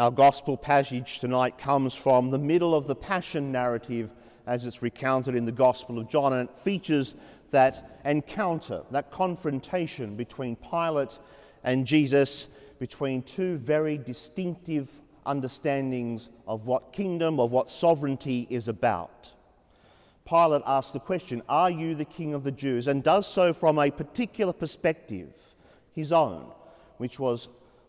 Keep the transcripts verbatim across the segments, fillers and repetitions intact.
Our gospel passage tonight comes from the middle of the Passion narrative as it's recounted in the Gospel of John, and it features that encounter, that confrontation between Pilate and Jesus, between two very distinctive understandings of what kingdom, of what sovereignty is about. Pilate asks the question, "Are you the king of the Jews?" and does so from a particular perspective, his own, which was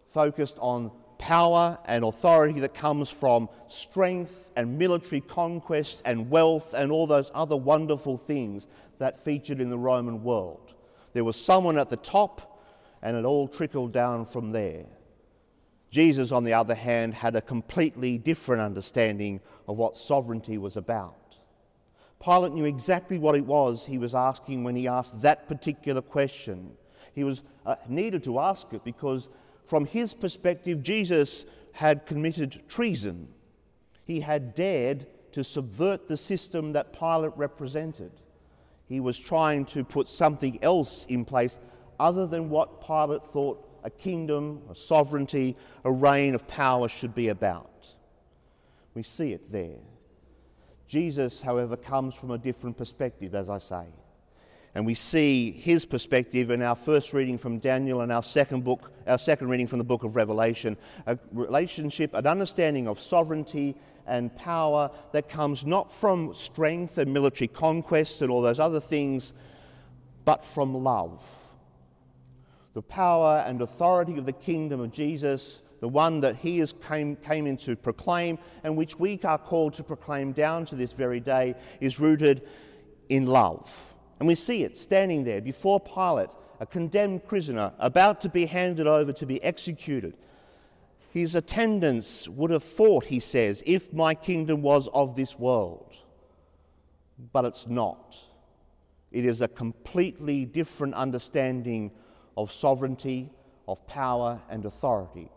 focused on power and authority that comes from strength and military conquest and wealth and all those other wonderful things that featured in the Roman world. There was someone at the top, and it all trickled down from there. Jesus, on the other hand, had a completely different understanding of what sovereignty was about. Pilate knew exactly what it was he was asking when he asked that particular question. He was uh, needed to ask it because from his perspective, Jesus had committed treason. He had dared to subvert the system that Pilate represented. He was trying to put something else in place other than what Pilate thought a kingdom, a sovereignty, a reign of power should be about. We see it there. Jesus, however, comes from a different perspective, as I say. And we see his perspective in our first reading from Daniel and our second book, our second reading from the book of Revelation, a relationship, an understanding of sovereignty and power that comes not from strength and military conquest and all those other things, but from love. The power and authority of the kingdom of Jesus, the one that he is came, came in to proclaim and which we are called to proclaim down to this very day, is rooted in love. And we see it standing there before Pilate, a condemned prisoner, about to be handed over to be executed. His attendants would have fought, he says, if my kingdom was of this world. But it's not. It is a completely different understanding of sovereignty, of power and authority.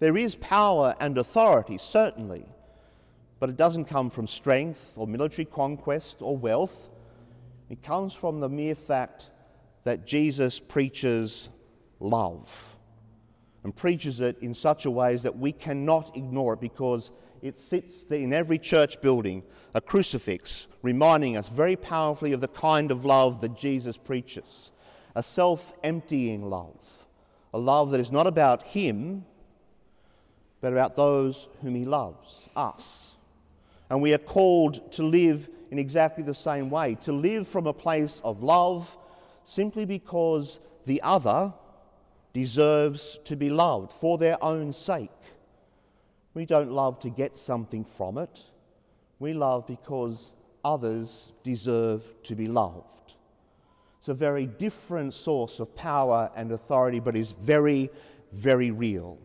There is power and authority, certainly, but it doesn't come from strength or military conquest or wealth. It comes from the mere fact that Jesus preaches love, and preaches it in such a way that we cannot ignore it, because it sits there in every church building, a crucifix reminding us very powerfully of the kind of love that Jesus preaches, a self-emptying love, a love that is not about him, but about those whom he loves, us. And we are called to live in exactly the same way, to live from a place of love simply because the other deserves to be loved for their own sake. We don't love to get something from it. We love because others deserve to be loved. It's a very different source of power and authority, but is very, very real.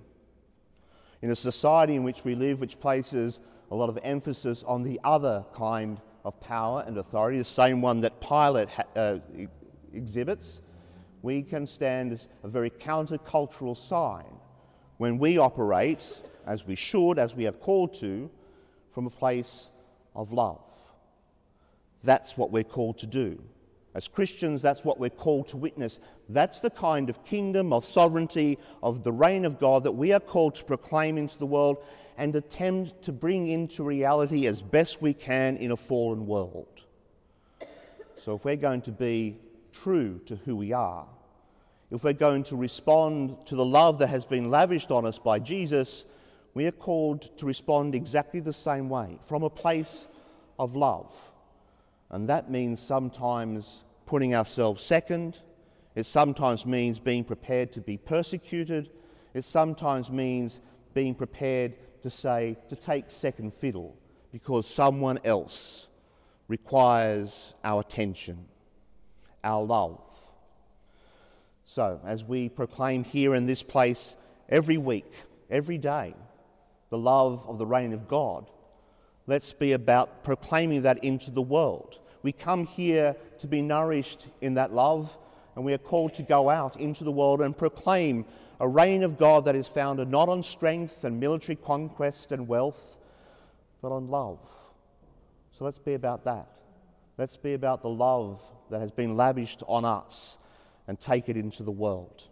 In a society in which we live, which places a lot of emphasis on the other kind of power and authority, the same one that Pilate ha- uh, e- exhibits, we can stand as a very countercultural sign when we operate, as we should, as we are called to, from a place of love. That's what we're called to do. As Christians, that's what we're called to witness. That's the kind of kingdom, of sovereignty, of the reign of God that we are called to proclaim into the world and attempt to bring into reality as best we can in a fallen world. So if we're going to be true to who we are, if we're going to respond to the love that has been lavished on us by Jesus, we are called to respond exactly the same way, from a place of love. And that means sometimes putting ourselves second. It sometimes means being prepared to be persecuted. It sometimes means being prepared to say, to take second fiddle because someone else requires our attention, our love. So, as we proclaim here in this place every week, every day, the love of the reign of God, let's be about proclaiming that into the world. We come here to be nourished in that love, and we are called to go out into the world and proclaim a reign of God that is founded not on strength and military conquest and wealth, but on love. So let's be about that. Let's be about the love that has been lavished on us and take it into the world.